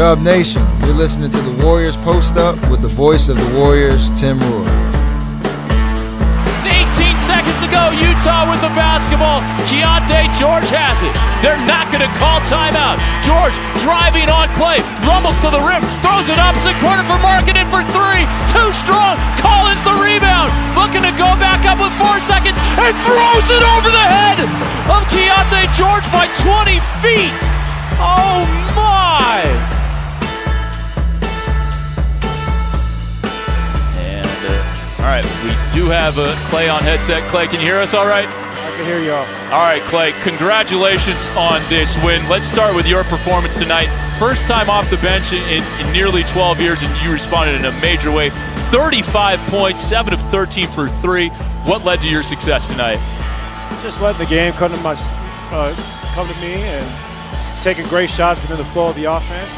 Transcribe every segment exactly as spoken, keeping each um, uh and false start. Dub Nation, you're listening to the Warriors Post Up with the voice of the Warriors, Tim Roy. eighteen seconds to go, Utah with the basketball. Keyonte George has it. They're not going to call timeout. George driving on Klay, rumbles to the rim, throws it opposite corner for Markin for three. Too strong, Collins the rebound. Looking to go back up with four seconds and throws it over the head of Keyonte George by twenty feet. Oh my! All right, we do have a Klay on headset. Klay, can you hear us all right? I can hear you all. All right, Klay, congratulations on this win. Let's start with your performance tonight. First time off the bench in, in nearly twelve years, and you responded in a major way. thirty-five points, seven of thirteen for three. What led to your success tonight? Just letting the game come to, my, uh, come to me and taking great shots within the flow of the offense.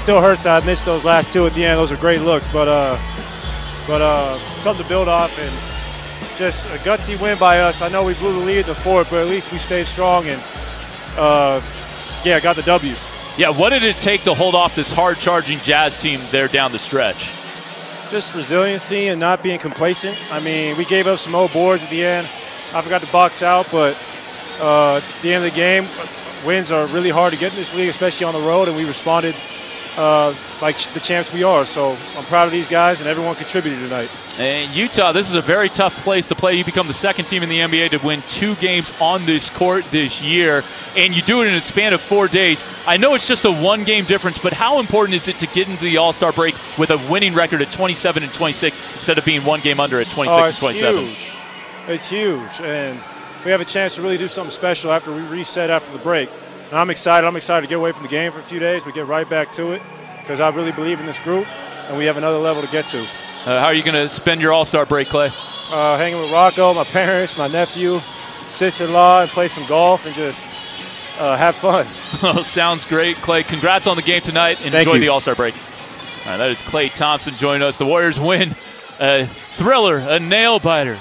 Still hurts that I missed those last two at the end. Those are great looks, but... Uh, But uh, something to build off, and just a gutsy win by us. I know we blew the lead in the fourth, but at least we stayed strong and, uh, yeah, got the W. Yeah, what did it take to hold off this hard-charging Jazz team there down the stretch? Just resiliency and not being complacent. I mean, we gave up some old boards at the end. I forgot to box out, but uh, at the end of the game, wins are really hard to get in this league, especially on the road, and we responded Uh, like the champs we are. So I'm proud of these guys and everyone contributed tonight. And Utah, this is a very tough place to play. You become the second team in the N B A to win two games on this court this year, and you do it in a span of four days. I know it's just a one-game difference, but how important is it to get into the All-Star break with a winning record at twenty-seven and twenty-six instead of being one game under at twenty-six and twenty-seven? Oh, it's huge. It's huge, and we have a chance to really do something special after we reset after the break. And I'm excited. I'm excited to get away from the game for a few days, but get right back to it because I really believe in this group, and we have another level to get to. Uh, how are you going to spend your All-Star break, Klay? Uh, hanging with Rocco, my parents, my nephew, sister-in-law, and play some golf and just uh, have fun. Sounds great, Klay. Congrats on the game tonight. And enjoy the All-Star break. All right, that is Klay Thompson joining us. The Warriors win a thriller, a nail-biter.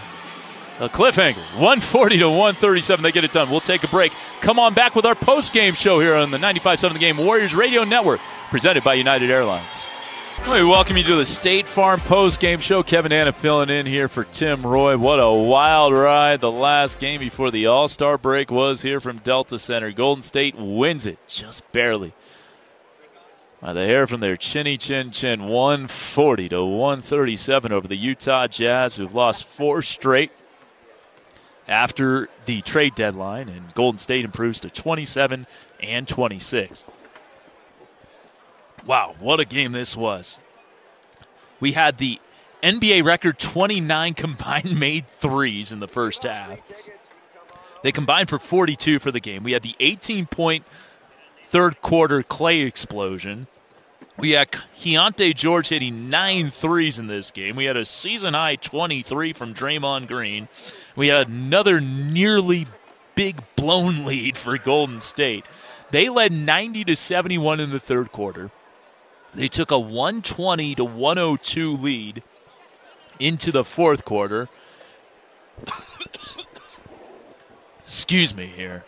A cliffhanger, one forty to one thirty-seven. They get it done. We'll take a break. Come on back with our post-game show here on the ninety-five point seven The Game Warriors Radio Network, presented by United Airlines. We welcome you to the State Farm post-game show. Kevin Danna filling in here for Tim Roy. What a wild ride. The last game before the All-Star break was here from Delta Center. Golden State wins it just barely. By the hair from their chinny chin chin, one forty to one thirty-seven over the Utah Jazz, who've lost four straight after the trade deadline, and Golden State improves to twenty-seven and twenty-six. Wow, what a game this was. We had the N B A record twenty-nine combined made threes in the first half. They combined for forty-two for the game. We had the eighteen-point third quarter Klay explosion. We had Keyonte George hitting nine threes in this game. We had a season-high twenty-three from Draymond Green. We had another nearly big blown lead for Golden State. They led ninety to seventy-one in the third quarter. They took a one twenty to one oh two lead into the fourth quarter. Excuse me here.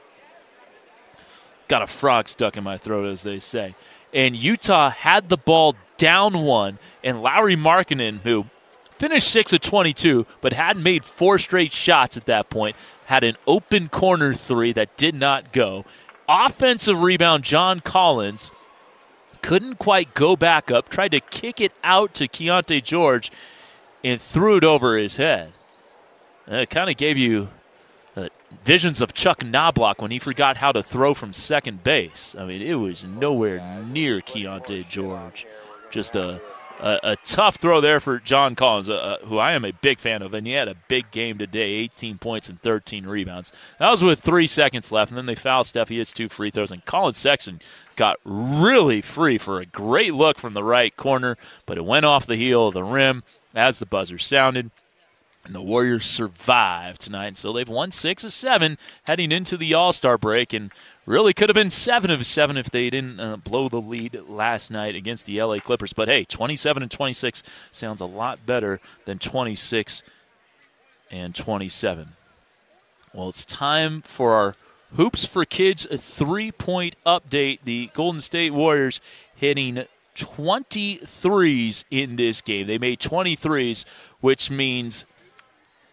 Got a frog stuck in my throat, as they say. And Utah had the ball down one, and Lauri Markkanen, who finished six of twenty-two, but hadn't made four straight shots at that point, had an open corner three that did not go. Offensive rebound, John Collins couldn't quite go back up, tried to kick it out to Keyonte George, and threw it over his head. And it kind of gave you Uh, visions of Chuck Knobloch when he forgot how to throw from second base. I mean, it was nowhere near Keyonte George. Just a, a, a tough throw there for John Collins, uh, who I am a big fan of, and he had a big game today, eighteen points and thirteen rebounds. That was with three seconds left, and then they fouled Steph. He hits two free throws, and Collins Sexton got really free for a great look from the right corner, but it went off the heel of the rim as the buzzer sounded. And the Warriors survived tonight, and so they've won six of seven heading into the All-Star break, and really could have been seven of seven if they didn't uh, blow the lead last night against the L A Clippers. But hey, twenty-seven and twenty-six sounds a lot better than twenty-six and twenty-seven. Well, it's time for our Hoops for Kids, a three-point update. The Golden State Warriors hitting twenty-threes in this game. They made twenty-threes, which means,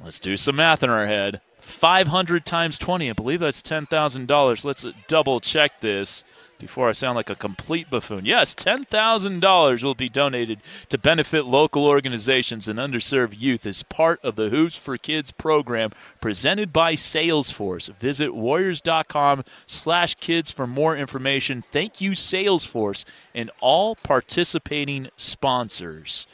let's do some math in our head, five hundred times twenty. I believe that's ten thousand dollars. Let's double-check this before I sound like a complete buffoon. Yes, ten thousand dollars will be donated to benefit local organizations and underserved youth as part of the Hoops for Kids program presented by Salesforce. Visit warriors.com slash kids for more information. Thank you, Salesforce, and all participating sponsors.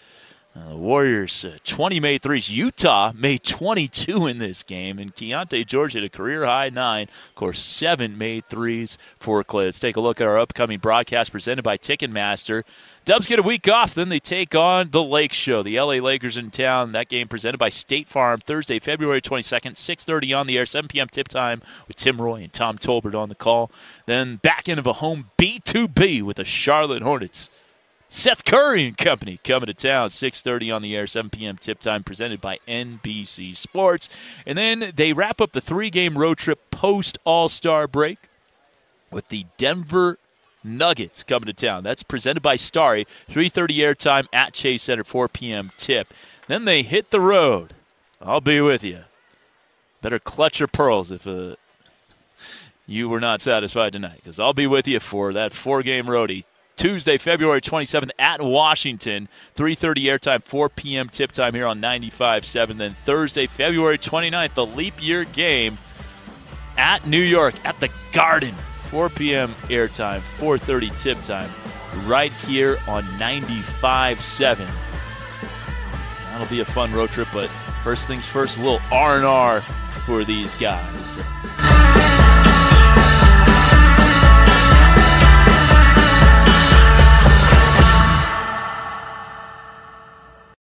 Uh, Warriors, uh, twenty made threes. Utah made twenty-two in this game, and Keyonte George hit a career-high nine. Of course, seven made threes for Klay. Let's take a look at our upcoming broadcast presented by Ticketmaster. Dubs get a week off, then they take on the Lake Show. The L A. Lakers in town. That game presented by State Farm, Thursday, February twenty-second, six thirty on the air, seven p.m. tip time with Tim Roy and Tom Tolbert on the call. Then back end of a home B two B with the Charlotte Hornets. Seth Curry and company coming to town, six thirty on the air, seven p.m. tip time, presented by N B C Sports. And then they wrap up the three-game road trip post-All-Star break with the Denver Nuggets coming to town. That's presented by Starry, three thirty airtime at Chase Center, four p.m. tip. Then they hit the road. I'll be with you. Better clutch your pearls if uh, you were not satisfied tonight, because I'll be with you for that four-game roadie. Tuesday, February twenty-seventh at Washington, three thirty airtime, four p.m. tip time here on ninety-five point seven. Then Thursday, February twenty-ninth, the leap year game at New York at the Garden, four p.m. airtime, four thirty tip time, right here on ninety-five point seven. That'll be a fun road trip, but first things first, a little R and R for these guys.